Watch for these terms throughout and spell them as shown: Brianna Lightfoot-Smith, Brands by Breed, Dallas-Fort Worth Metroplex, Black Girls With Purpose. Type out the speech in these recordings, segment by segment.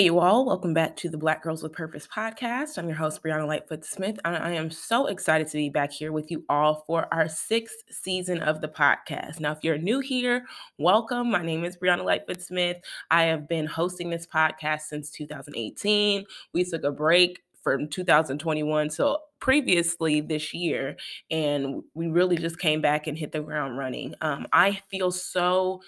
Hey, you all. Welcome back to the Black Girls With Purpose podcast. I'm your host, Brianna Lightfoot-Smith, and I am so excited to be back here with you all for our 6th season of the podcast. Now, if you're new here, welcome. My name is Brianna Lightfoot-Smith. I have been hosting this podcast since 2018. We took a break from 2021 till previously this year, and we really just came back and hit the ground running. I feel so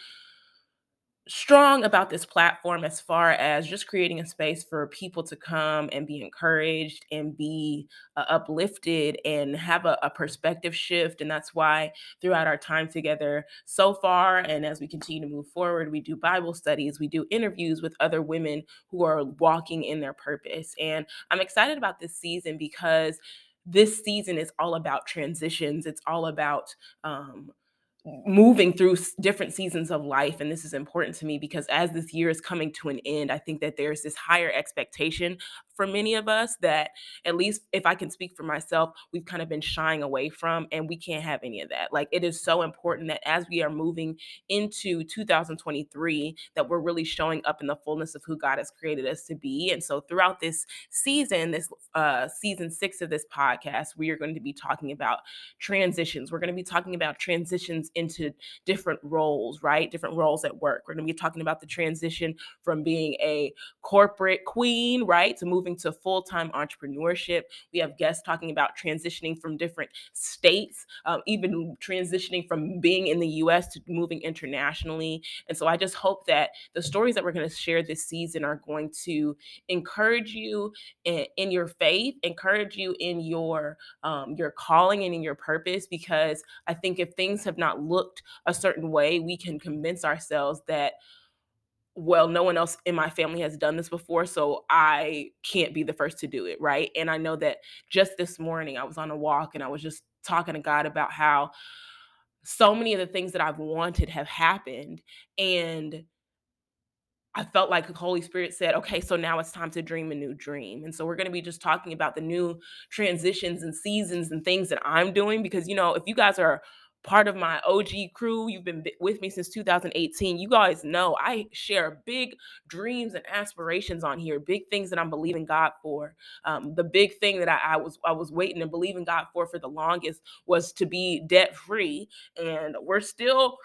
strong about this platform as far as just creating a space for people to come and be encouraged and be uplifted and have a perspective shift. And that's why throughout our time together so far, and as we continue to move forward, we do Bible studies, we do interviews with other women who are walking in their purpose. And I'm excited about this season because this season is all about transitions. It's all about moving through different seasons of life. And this is important to me because as this year is coming to an end, I think that there's this higher expectation for many of us that, at least if I can speak for myself, we've kind of been shying away from, and we can't have any of that. Like, it is so important that as we are moving into 2023, that we're really showing up in the fullness of who God has created us to be. And so throughout this season, season 6 of this podcast, we are going to be talking about transitions. We're going to be talking about transitions into different roles, right? Different roles at work. We're going to be talking about the transition from being a corporate queen, right, to moving to full-time entrepreneurship. We have guests talking about transitioning from different states, even transitioning from being in the U.S. to moving internationally. And so I just hope that the stories that we're going to share this season are going to encourage you in your faith, encourage you in your calling and in your purpose, because I think if things have not looked a certain way, we can convince ourselves that, well, no one else in my family has done this before, so I can't be the first to do it, right? And I know that just this morning I was on a walk and I was just talking to God about how so many of the things that I've wanted have happened, and I felt like the Holy Spirit said, okay, so now it's time to dream a new dream. And so we're going to be just talking about the new transitions and seasons and things that I'm doing, because, you know, if you guys are part of my OG crew, you've been with me since 2018. You guys know I share big dreams and aspirations on here, big things that I'm believing God for. The big thing that I was waiting and believing God for the longest was to be debt free, and we're still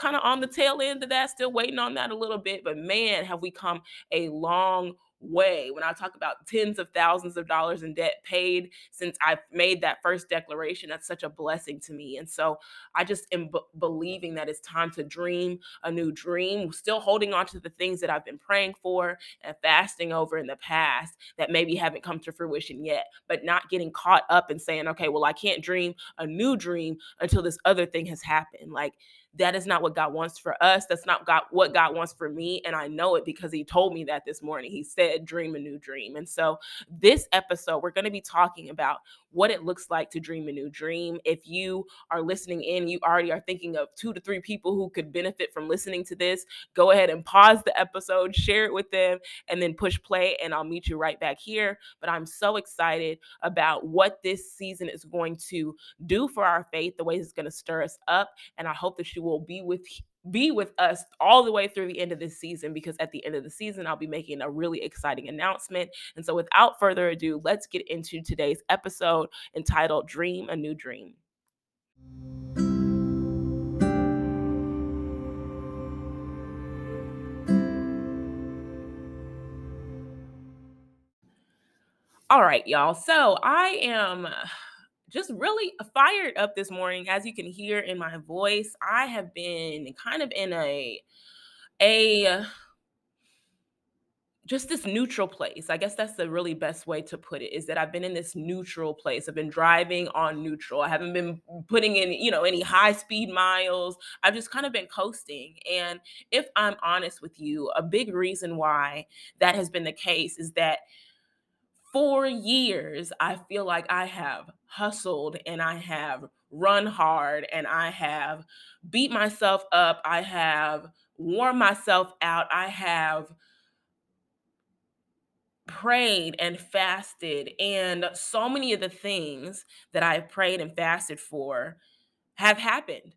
kind of on the tail end of that, still waiting on that a little bit. But man, have we come a long way. When I talk about tens of thousands of dollars in debt paid since I made that first declaration, that's such a blessing to me. And so I just am believing that it's time to dream a new dream, still holding on to the things that I've been praying for and fasting over in the past that maybe haven't come to fruition yet, but not getting caught up and saying, okay, well, I can't dream a new dream until this other thing has happened. Like, that is not what God wants for us. That's not what God wants for me. And I know it because he told me that this morning. He said, dream a new dream. And so this episode, we're going to be talking about what it looks like to dream a new dream. If you are listening in, you already are thinking of 2 to 3 people who could benefit from listening to this, go ahead and pause the episode, share it with them, and then push play, and I'll meet you right back here. But I'm so excited about what this season is going to do for our faith, the ways it's going to stir us up. And I hope that you will be with us all the way through the end of this season, because at the end of the season, I'll be making a really exciting announcement. And so without further ado, let's get into today's episode entitled Dream a New Dream. All right, y'all. So I am just really fired up this morning. As you can hear in my voice, I have been kind of in a just this neutral place. I guess that's the really best way to put it, is that I've been in this neutral place. I've been driving on neutral. I haven't been putting in, you know, any high speed miles. I've just kind of been coasting. And if I'm honest with you, a big reason why that has been the case is that for years, I feel like I have hustled and I have run hard and I have beat myself up. I have worn myself out. I have prayed and fasted. And so many of the things that I prayed and fasted for have happened.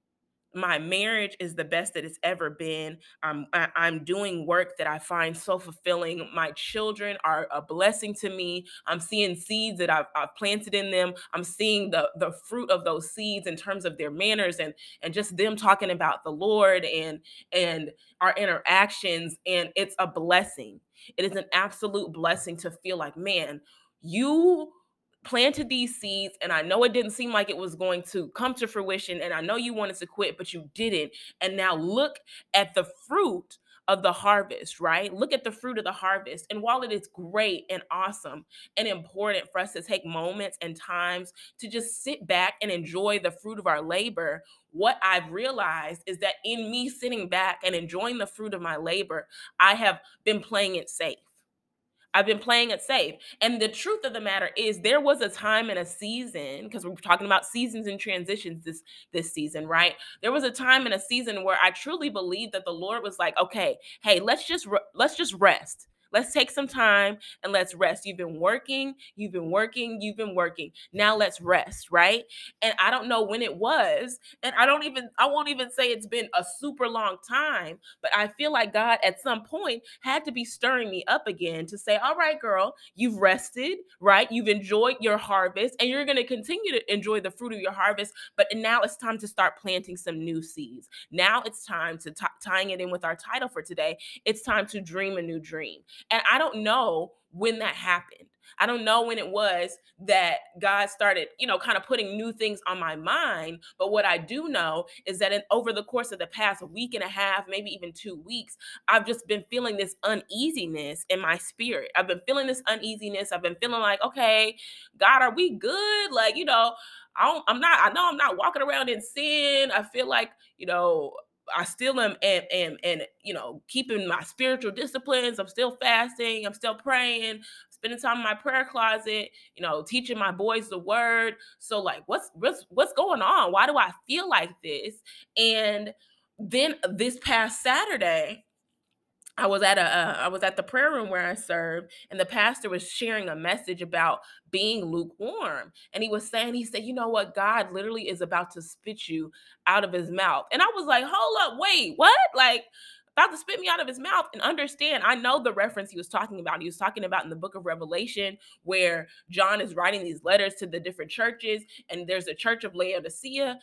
my marriage is the best that it's ever been. I'm doing work that I find so fulfilling. My children are a blessing to me. I'm seeing seeds that I've planted in them. I'm seeing the fruit of those seeds in terms of their manners and just them talking about the Lord and our interactions. And it's a blessing. It is an absolute blessing to feel like, man, you planted these seeds, and I know it didn't seem like it was going to come to fruition, and I know you wanted to quit, but you didn't. And now look at the fruit of the harvest, right? Look at the fruit of the harvest. And while it is great and awesome and important for us to take moments and times to just sit back and enjoy the fruit of our labor, what I've realized is that in me sitting back and enjoying the fruit of my labor, I have been playing it safe. I've been playing it safe. And the truth of the matter is there was a time and a season, because we're talking about seasons and transitions this season, right? There was a time and a season where I truly believed that the Lord was like, okay, hey, let's just rest. Let's take some time and let's rest. You've been working. Now let's rest, right? And I don't know when it was, and I won't even say it's been a super long time, but I feel like God at some point had to be stirring me up again to say, all right, girl, you've rested, right? You've enjoyed your harvest and you're going to continue to enjoy the fruit of your harvest, but now it's time to start planting some new seeds. Now it's time to tying it in with our title for today. It's time to dream a new dream. And I don't know when that happened. I don't know when it was that God started, kind of putting new things on my mind. But what I do know is that over the course of the past week and a half, maybe even 2 weeks, I've just been feeling this uneasiness in my spirit. I've been feeling this uneasiness. I've been feeling like, okay, God, are we good? Like, I know I'm not walking around in sin. I feel like, I still am and keeping my spiritual disciplines. I'm still fasting. I'm still praying, spending time in my prayer closet, teaching my boys the word. So like, what's going on? Why do I feel like this? And then this past Saturday, I was at the prayer room where I served, and the pastor was sharing a message about being lukewarm. And he said, you know what? God literally is about to spit you out of his mouth. And I was like, hold up, wait, what? Like, about to spit me out of his mouth? And understand, I know the reference he was talking about. He was talking about in the book of Revelation where John is writing these letters to the different churches, and there's a church of Laodicea,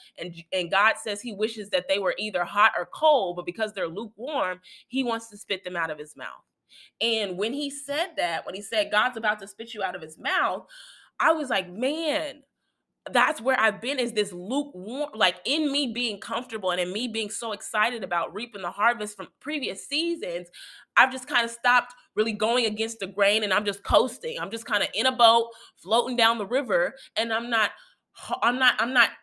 and God says he wishes that they were either hot or cold, but because they're lukewarm, he wants to spit them out of his mouth. And when he said that, when he said God's about to spit you out of his mouth, I was like, man, that's where I've been, is this lukewarm, like in me being comfortable and in me being so excited about reaping the harvest from previous seasons. I've just kind of stopped really going against the grain, and I'm just coasting. I'm just kind of in a boat floating down the river, and I'm not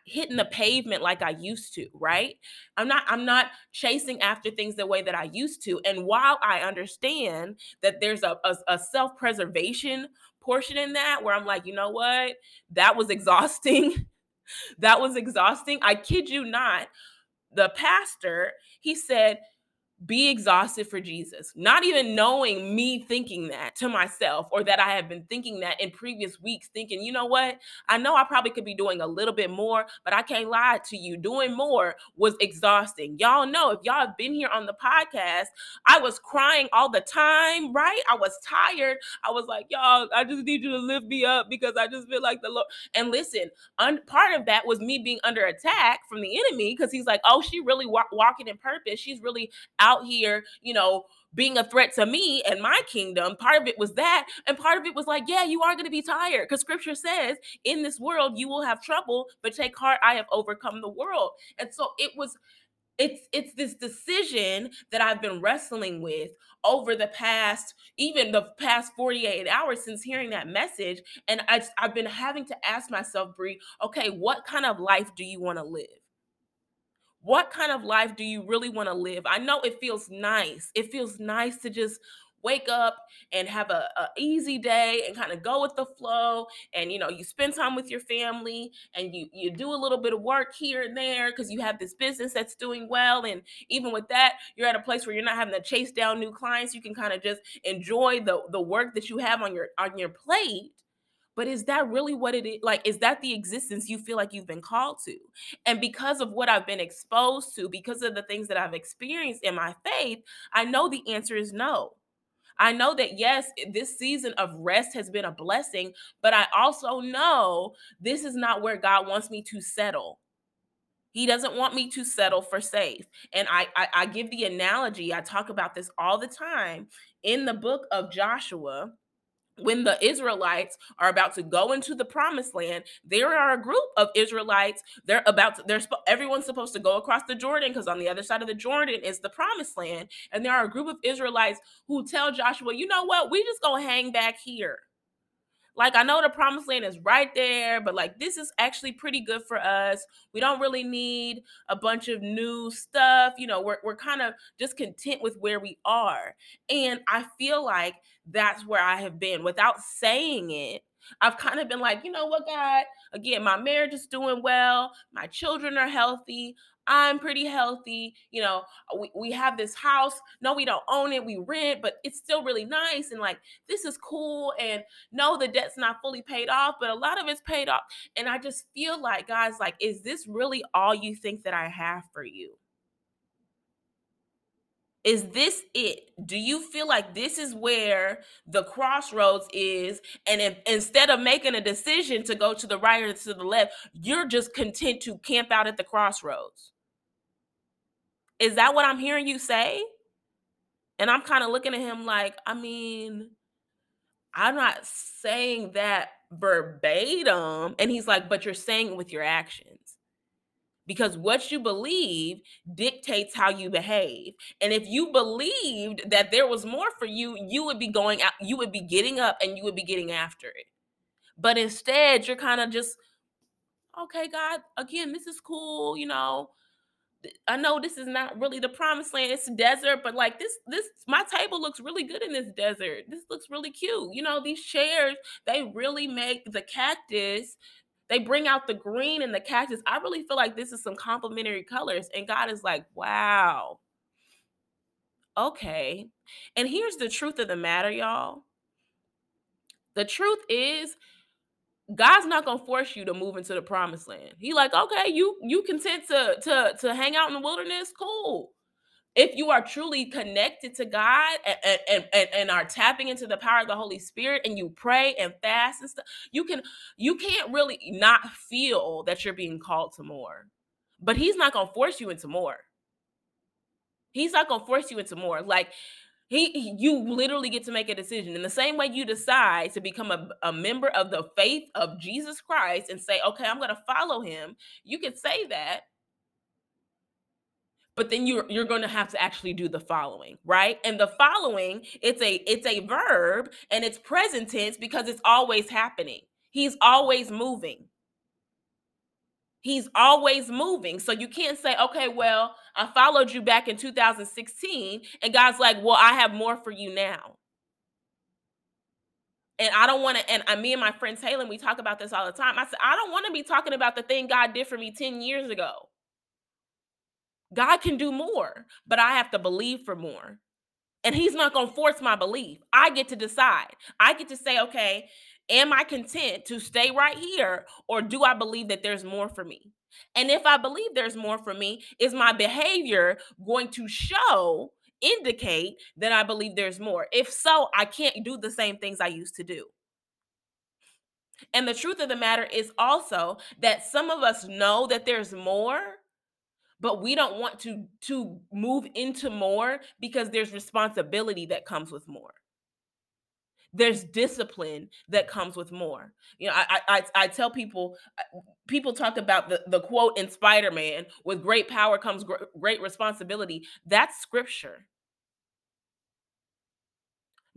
hitting the pavement like I used to, right? I'm not chasing after things the way that I used to. And while I understand that there's a self-preservation portion in that where I'm like, you know what? That was exhausting. That was exhausting. I kid you not. The pastor, he said, be exhausted for Jesus. Not even knowing me thinking that to myself, or that I have been thinking that in previous weeks, thinking, you know what? I know I probably could be doing a little bit more, but I can't lie to you. Doing more was exhausting. Y'all know, if y'all have been here on the podcast, I was crying all the time, right? I was tired. I was like, y'all, I just need you to lift me up because I just feel like the Lord. And listen, part of that was me being under attack from the enemy, because he's like, oh, she really walking in purpose. She's really out here, being a threat to me and my kingdom. Part of it was that. And part of it was like, yeah, you are going to be tired, because scripture says in this world, you will have trouble, but take heart, I have overcome the world. And so it's this decision that I've been wrestling with over the past 48 hours since hearing that message. And I've been having to ask myself, Bree, okay, what kind of life do you want to live? What kind of life do you really want to live? I know it feels nice. It feels nice to just wake up and have a easy day and kind of go with the flow. And, you spend time with your family, and you do a little bit of work here and there because you have this business that's doing well. And even with that, you're at a place where you're not having to chase down new clients. You can kind of just enjoy the work that you have on your plate. But is that really what it is? Like, is that the existence you feel like you've been called to? And because of what I've been exposed to, because of the things that I've experienced in my faith, I know the answer is no. I know that, yes, this season of rest has been a blessing, but I also know this is not where God wants me to settle. He doesn't want me to settle for safe. And I give the analogy, I talk about this all the time in the book of Joshua. When the Israelites are about to go into the promised land, there are a group of Israelites. Everyone's supposed to go across the Jordan, because on the other side of the Jordan is the promised land. And there are a group of Israelites who tell Joshua, you know what? We just gonna hang back here. Like, I know the promised land is right there, but like, this is actually pretty good for us. We don't really need a bunch of new stuff. You know, we're kind of just content with where we are. And I feel like that's where I have been. Without saying it, I've kind of been like, you know what, God, again, my marriage is doing well. My children are healthy. I'm pretty healthy. You know, we have this house. No, we don't own it. We rent, but it's still really nice. And like, this is cool. And no, the debt's not fully paid off, but a lot of it's paid off. And I just feel like, guys, like, is this really all you think that I have for you? Is this it? Do you feel like this is where the crossroads is? And if instead of making a decision to go to the right or to the left, you're just content to camp out at the crossroads? Is that what I'm hearing you say? And I'm kind of looking at him like, I mean, I'm not saying that verbatim. And he's like, but you're saying it with your actions, because what you believe dictates how you behave. And if you believed that there was more for you, you would be going out, you would be getting up, and you would be getting after it. But instead, you're kind of just, okay, God, again, this is cool, you know. I know this is not really the promised land. It's a desert, but like this, my table looks really good in this desert. This looks really cute. You know, these chairs, they really make the cactus, they bring out the green and the cactus. I really feel like this is some complimentary colors. And God is like, wow, okay. And here's the truth of the matter, y'all. The truth is, God's not gonna force you to move into the promised land. He like, okay, you content to hang out in the wilderness? Cool. If you are truly connected to God and are tapping into the power of the Holy Spirit, and you pray and fast and stuff, you can't really not feel that you're being called to more. But he's not going to force you into more. He's not going to force you into more. Like, you literally get to make a decision. In the same way you decide to become a member of the faith of Jesus Christ and say, okay, I'm going to follow him, you can say that. But then you're going to have to actually do the following, right? And the following, it's a verb, and it's present tense because it's always happening. He's always moving. He's always moving. So you can't say, okay, well, I followed you back in 2016, and God's like, well, I have more for you now. And I don't want to, and me and my friend Taylor, we talk about this all the time. I said, I don't want to be talking about the thing God did for me 10 years ago. God can do more, but I have to believe for more. And he's not going to force my belief. I get to decide. I get to say, okay, am I content to stay right here, or do I believe that there's more for me? And if I believe there's more for me, is my behavior going to indicate that I believe there's more? If so, I can't do the same things I used to do. And the truth of the matter is also that some of us know that there's more, but we don't want to move into more because there's responsibility that comes with more. There's discipline that comes with more. You know, I tell people talk about the quote in Spider-Man, with great power comes great responsibility. That's scripture.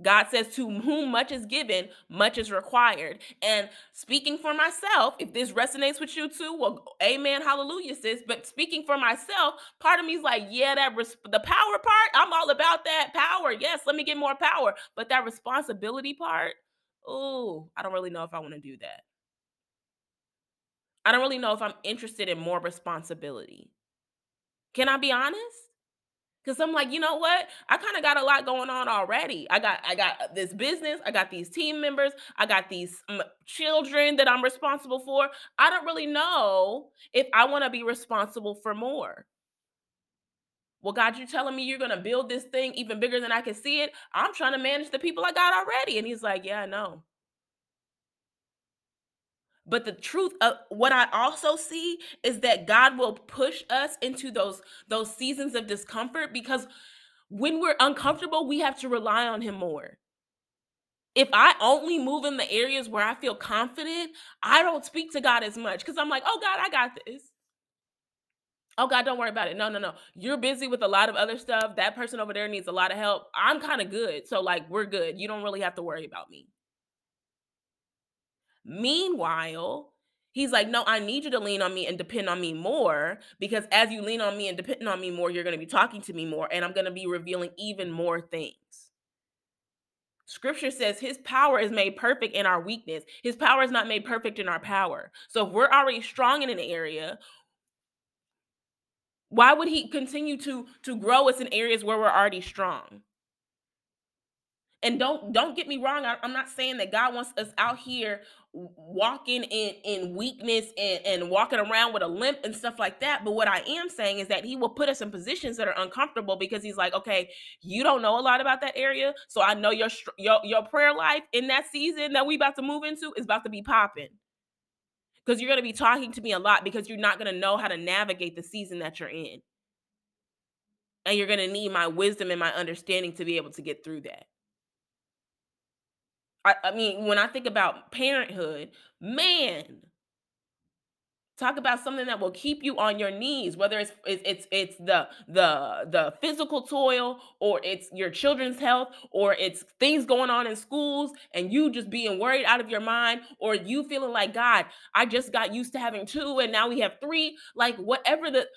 God says, to whom much is given, much is required. And speaking for myself, if this resonates with you too, well, amen, hallelujah, sis. But speaking for myself, part of me is like, yeah, the power part, I'm all about that power. Yes, let me get more power. But that responsibility part, ooh, I don't really know if I want to do that. I don't really know if I'm interested in more responsibility. Can I be honest? Because I'm like, you know what? I kind of got a lot going on already. I got this business. I got these team members. I got these children that I'm responsible for. I don't really know if I want to be responsible for more. Well, God, you're telling me you're going to build this thing even bigger than I can see it. I'm trying to manage the people I got already. And he's like, yeah, I know. But the truth of what I also see is that God will push us into those seasons of discomfort, because when we're uncomfortable, we have to rely on him more. If I only move in the areas where I feel confident, I don't speak to God as much, because I'm like, oh, God, I got this. Oh, God, don't worry about it. No. You're busy with a lot of other stuff. That person over there needs a lot of help. I'm kind of good. So, like, we're good. You don't really have to worry about me. Meanwhile, he's like, no, I need you to lean on me and depend on me more, because as you lean on me and depend on me more, you're going to be talking to me more, and I'm going to be revealing even more things. Scripture says his power is made perfect in our weakness. His power is not made perfect in our power. So if we're already strong in an area, why would he continue to grow us in areas where we're already strong? And don't get me wrong. I'm not saying that God wants us out here walking in weakness and walking around with a limp and stuff like that. But what I am saying is that he will put us in positions that are uncomfortable, because he's like, okay, you don't know a lot about that area. So I know your prayer life in that season that we about to move into is about to be popping, because you're going to be talking to me a lot, because you're not going to know how to navigate the season that you're in. And you're going to need my wisdom and my understanding to be able to get through that. I mean, when I think about parenthood, man, talk about something that will keep you on your knees, whether it's the physical toil, or it's your children's health, or it's things going on in schools and you just being worried out of your mind, or you feeling like, God, I just got used to having 2 and now we have 3, like whatever. The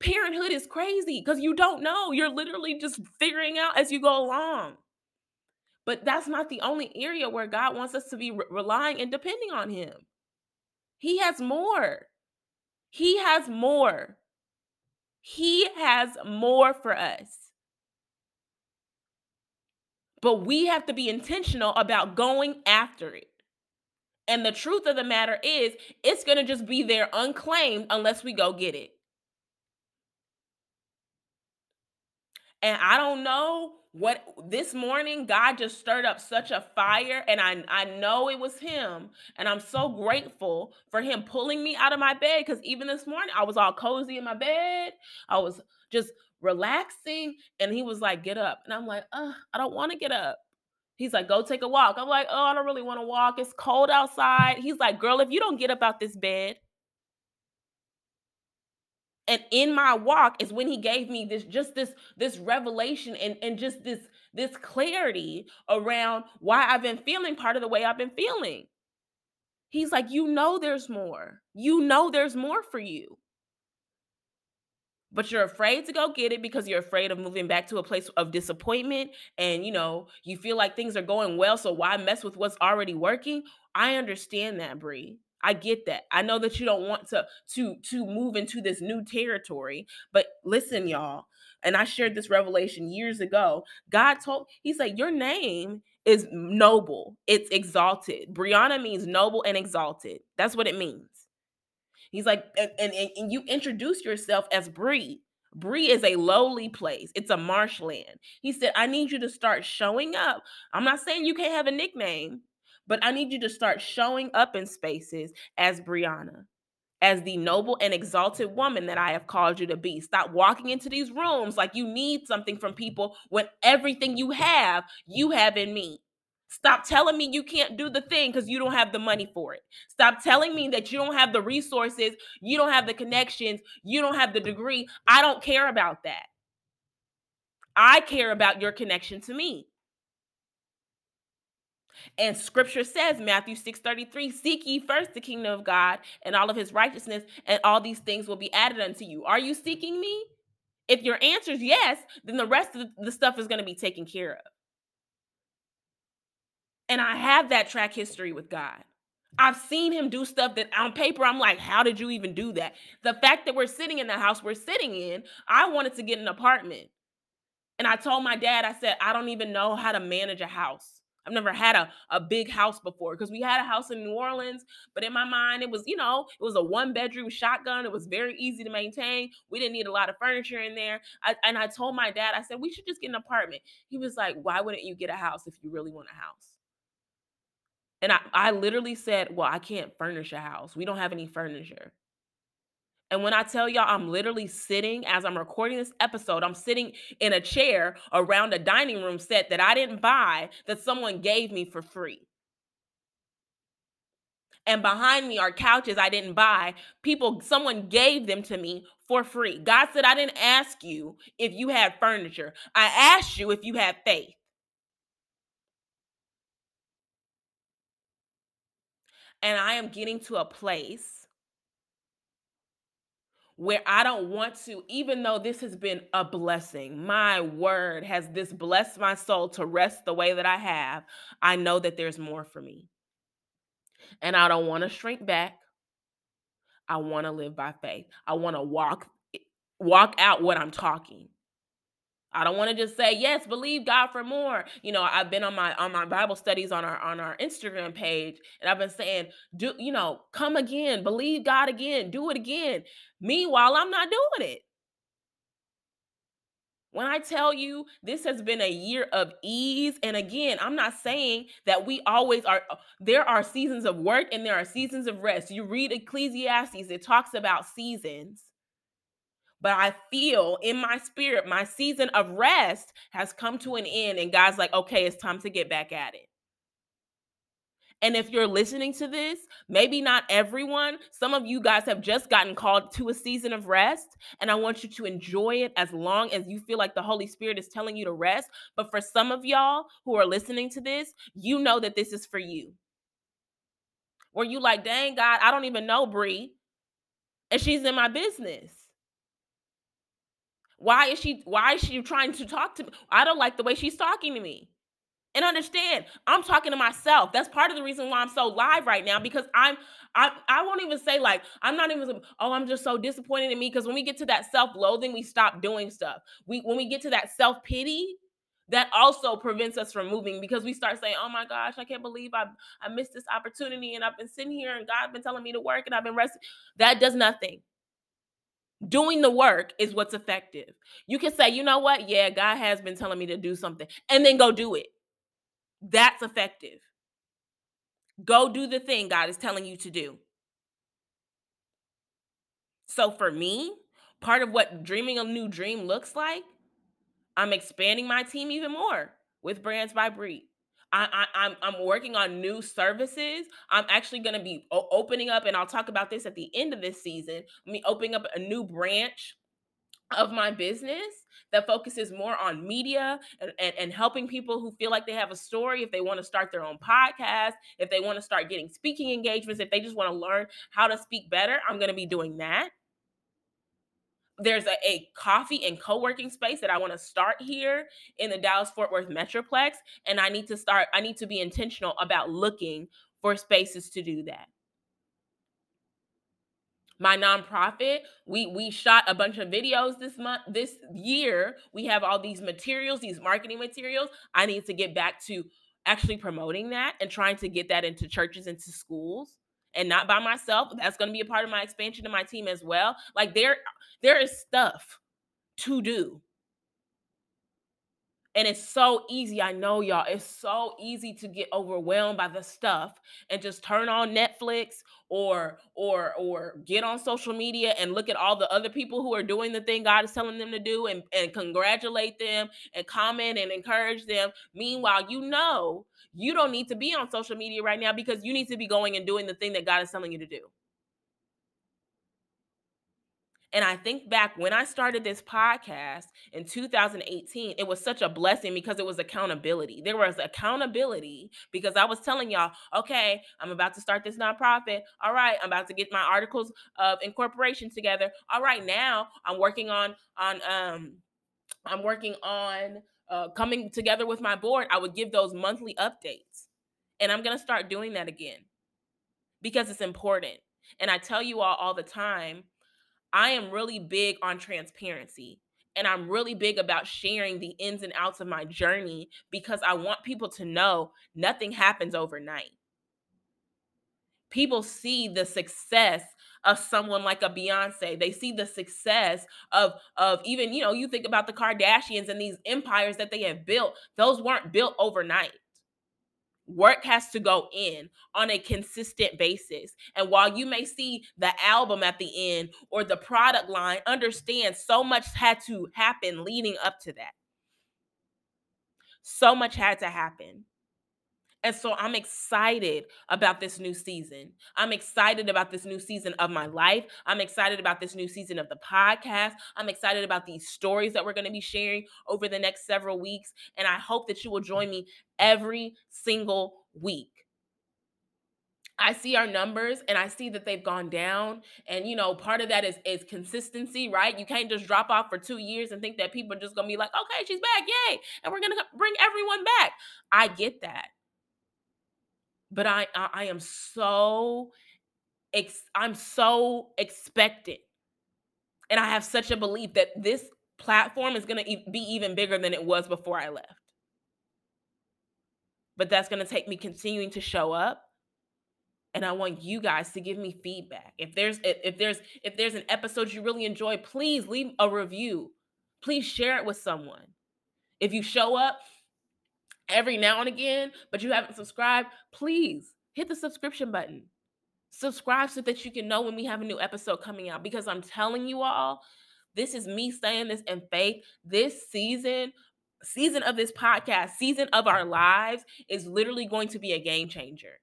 parenthood is crazy, because you don't know. You're literally just figuring out as you go along. But that's not the only area where God wants us to be relying and depending on him. He has more. He has more. He has more for us. But we have to be intentional about going after it. And the truth of the matter is, it's going to just be there unclaimed unless we go get it. And I don't know. What this morning, God just stirred up such a fire, and I know it was him, and I'm so grateful for him pulling me out of my bed, because even this morning I was all cozy in my bed. I was just relaxing, and he was like, get up. And I'm like, I don't want to get up. He's like, go take a walk. I'm like, I don't really want to walk. It's cold outside. He's like, girl, if you don't get up out this bed. And in my walk is when he gave me this revelation and just this clarity around why I've been feeling part of the way I've been feeling. He's like, you know there's more. You know there's more for you. But you're afraid to go get it, because you're afraid of moving back to a place of disappointment. And, you know, you feel like things are going well, so why mess with what's already working? I understand that, Bree. I get that. I know that you don't want to move into this new territory, but listen, y'all, and I shared this revelation years ago. God told, he's like, your name is noble. It's exalted. Brianna means noble and exalted. That's what it means. He's like, and you introduce yourself as Bree. Bree is a lowly place. It's a marshland. He said, I need you to start showing up. I'm not saying you can't have a nickname, but I need you to start showing up in spaces as Brianna, as the noble and exalted woman that I have called you to be. Stop walking into these rooms like you need something from people, when everything you have in me. Stop telling me you can't do the thing because you don't have the money for it. Stop telling me that you don't have the resources, you don't have the connections, you don't have the degree. I don't care about that. I care about your connection to me. And scripture says, Matthew 6:33, seek ye first the kingdom of God and all of his righteousness, and all these things will be added unto you. Are you seeking me? If your answer is yes, then the rest of the stuff is going to be taken care of. And I have that track history with God. I've seen him do stuff that on paper, I'm like, how did you even do that? The fact that we're sitting in the house we're sitting in, I wanted to get an apartment. And I told my dad, I said, I don't even know how to manage a house. I've never had a big house before, because we had a house in New Orleans, but in my mind, it was, you know, it was a one-bedroom shotgun. It was very easy to maintain. We didn't need a lot of furniture in there. I told my dad, I said, we should just get an apartment. He was like, why wouldn't you get a house if you really want a house? And I literally said, well, I can't furnish a house. We don't have any furniture. And when I tell y'all, I'm literally sitting, as I'm recording this episode, I'm sitting in a chair around a dining room set that I didn't buy, that someone gave me for free. And behind me are couches I didn't buy. Someone gave them to me for free. God said, I didn't ask you if you had furniture. I asked you if you had faith. And I am getting to a place where I don't want to, even though this has been a blessing, my word, has this blessed my soul to rest the way that I have, I know that there's more for me. And I don't want to shrink back. I want to live by faith. I want to walk out what I'm talking. I don't want to just say, yes, believe God for more. You know, I've been on my Bible studies on our Instagram page, and I've been saying, come again, believe God again, do it again. Meanwhile, I'm not doing it. When I tell you this has been a year of ease, and again, I'm not saying that we always are. There are seasons of work and there are seasons of rest. You read Ecclesiastes, it talks about seasons. But I feel in my spirit, my season of rest has come to an end, and God's like, okay, it's time to get back at it. And if you're listening to this, maybe not everyone, some of you guys have just gotten called to a season of rest, and I want you to enjoy it as long as you feel like the Holy Spirit is telling you to rest. But for some of y'all who are listening to this, you know that this is for you. Were you like, dang, God, I don't even know Bree, and she's in my business. Why is she trying to talk to me? I don't like the way she's talking to me. And understand, I'm talking to myself. That's part of the reason why I'm so live right now, because I won't even say, like, I'm not even, oh, I'm just so disappointed in me. Because when we get to that self-loathing, we stop doing stuff. When we get to that self-pity, that also prevents us from moving, because we start saying, oh my gosh, I can't believe I missed this opportunity, and I've been sitting here and God's been telling me to work and I've been resting. That does nothing. Doing the work is what's effective. You can say, you know what? Yeah, God has been telling me to do something, and then go do it. That's effective. Go do the thing God is telling you to do. So for me, part of what dreaming a new dream looks like, I'm expanding my team even more with Brands by Breed. I'm working on new services. I'm actually going to be opening up, and I'll talk about this at the end of this season, opening up a new branch of my business that focuses more on media and helping people who feel like they have a story, if they want to start their own podcast, if they want to start getting speaking engagements, if they just want to learn how to speak better. I'm going to be doing that. There's a coffee and co-working space that I want to start here in the Dallas-Fort Worth Metroplex. And I need to be intentional about looking for spaces to do that. My nonprofit, we shot a bunch of videos this year. We have all these materials, these marketing materials. I need to get back to actually promoting that and trying to get that into churches, into schools. And not by myself. That's going to be a part of my expansion to my team as well. Like, there is stuff to do. And it's so easy. I know, y'all, it's so easy to get overwhelmed by the stuff and just turn on Netflix or get on social media and look at all the other people who are doing the thing God is telling them to do and congratulate them and comment and encourage them. Meanwhile, you know, you don't need to be on social media right now, because you need to be going and doing the thing that God is telling you to do. And I think back when I started this podcast in 2018, it was such a blessing because it was accountability. There was accountability, because I was telling y'all, okay, I'm about to start this nonprofit. All right, I'm about to get my articles of incorporation together. All right, now I'm working on coming together with my board. I would give those monthly updates, and I'm going to start doing that again, because it's important. And I tell you all the time, I am really big on transparency. And I'm really big about sharing the ins and outs of my journey because I want people to know nothing happens overnight. People see the success of someone like a Beyonce. They see the success of even, you know, you think about the Kardashians and these empires that they have built. Those weren't built overnight. Work has to go in on a consistent basis. And while you may see the album at the end or the product line, understand so much had to happen leading up to that. So much had to happen. And so I'm excited about this new season. I'm excited about this new season of my life. I'm excited about this new season of the podcast. I'm excited about these stories that we're going to be sharing over the next several weeks. And I hope that you will join me every single week. I see our numbers and I see that they've gone down. And, you know, part of that is consistency, right? You can't just drop off for 2 years and think that people are just going to be like, okay, she's back, yay. And we're going to bring everyone back. I get that. But I am so expectant, and I have such a belief that this platform is going to be even bigger than it was before I left. But that's going to take me continuing to show up, and I want you guys to give me feedback. If there's an episode you really enjoy, please leave a review. Please share it with someone. If you show up every now and again, but you haven't subscribed, please hit the subscription button. Subscribe so that you can know when we have a new episode coming out, because I'm telling you all, this is me saying this in faith. This season of this podcast, season of our lives is literally going to be a game changer.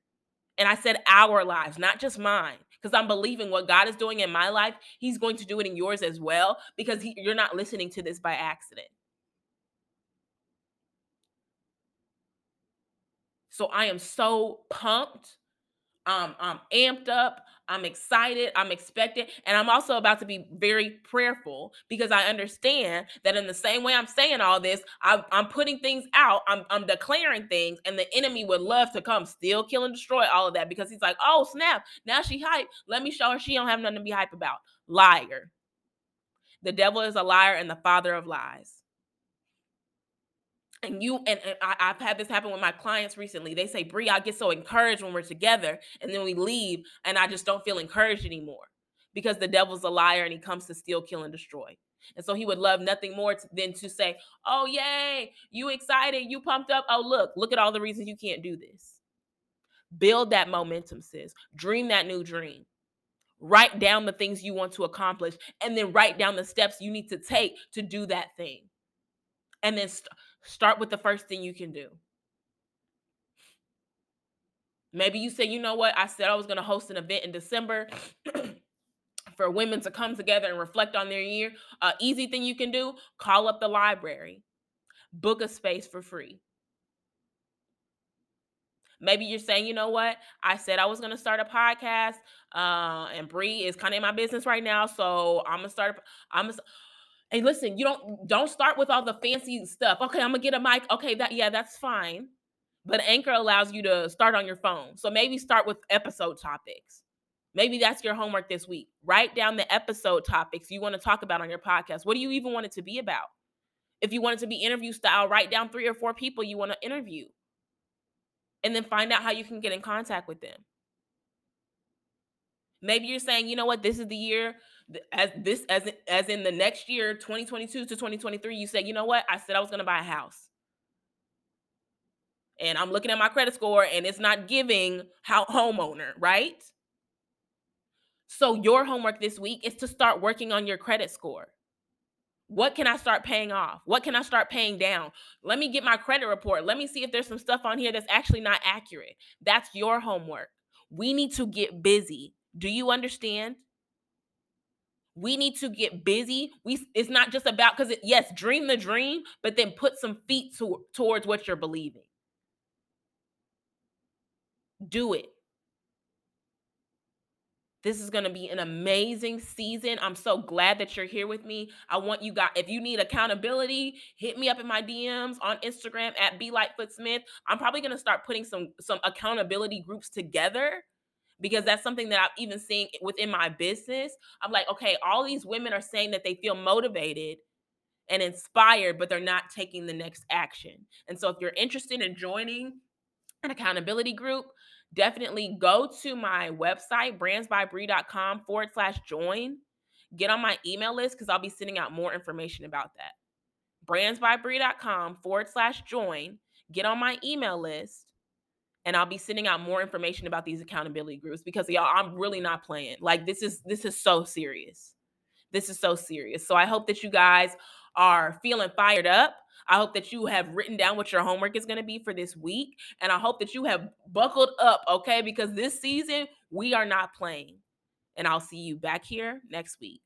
And I said our lives, not just mine, because I'm believing what God is doing in my life, he's going to do it in yours as well, because you're not listening to this by accident. So I am so pumped, I'm amped up, I'm excited, I'm expectant, and I'm also about to be very prayerful, because I understand that in the same way I'm saying all this, I'm putting things out, I'm declaring things, and the enemy would love to come steal, kill, and destroy all of that, because he's like, oh snap, now she hype, let me show her she don't have nothing to be hype about. Liar. The devil is a liar and the father of lies. And I've had this happen with my clients recently. They say, Bree, I get so encouraged when we're together, and then we leave and I just don't feel encouraged anymore, because the devil's a liar and he comes to steal, kill, and destroy. And so he would love nothing more than to say, oh, yay, you excited, you pumped up. Oh, look at all the reasons you can't do this. Build that momentum, sis. Dream that new dream. Write down the things you want to accomplish, and then write down the steps you need to take to do that thing. And then start with the first thing you can do. Maybe you say, you know what? I said I was going to host an event in December for women to come together and reflect on their year. Easy thing you can do, call up the library. Book a space for free. Maybe you're saying, you know what? I said I was going to start a podcast, and Bree is kind of in my business right now, so Hey, listen, you don't start with all the fancy stuff. Okay, I'm gonna get a mic. Okay, that's fine. But Anchor allows you to start on your phone. So maybe start with episode topics. Maybe that's your homework this week. Write down the episode topics you want to talk about on your podcast. What do you even want it to be about? If you want it to be interview style, write down 3 or 4 people you want to interview. And then find out how you can get in contact with them. Maybe you're saying, you know what, this is the year. As in the next year, 2022 to 2023, you say, you know what? I said I was going to buy a house. And I'm looking at my credit score and it's not giving homeowner, right? So your homework this week is to start working on your credit score. What can I start paying off? What can I start paying down? Let me get my credit report. Let me see if there's some stuff on here that's actually not accurate. That's your homework. We need to get busy. Do you understand? We need to get busy. It's not just about, because yes, dream the dream, but then put some feet towards what you're believing. Do it. This is going to be an amazing season. I'm so glad that you're here with me. I want you guys, if you need accountability, hit me up in my DMs on Instagram at @BLightfootSmith. I'm probably going to start putting some accountability groups together, because that's something that I've even seen within my business. I'm like, okay, all these women are saying that they feel motivated and inspired, but they're not taking the next action. And so if you're interested in joining an accountability group, definitely go to my website, brandsbybreed.com/join. Get on my email list because I'll be sending out more information about that. brandsbybreed.com/join. Get on my email list and I'll be sending out more information about these accountability groups because y'all, I'm really not playing. Like this is so serious. This is so serious. So I hope that you guys are feeling fired up. I hope that you have written down what your homework is going to be for this week. And I hope that you have buckled up, okay? Because this season, we are not playing. And I'll see you back here next week.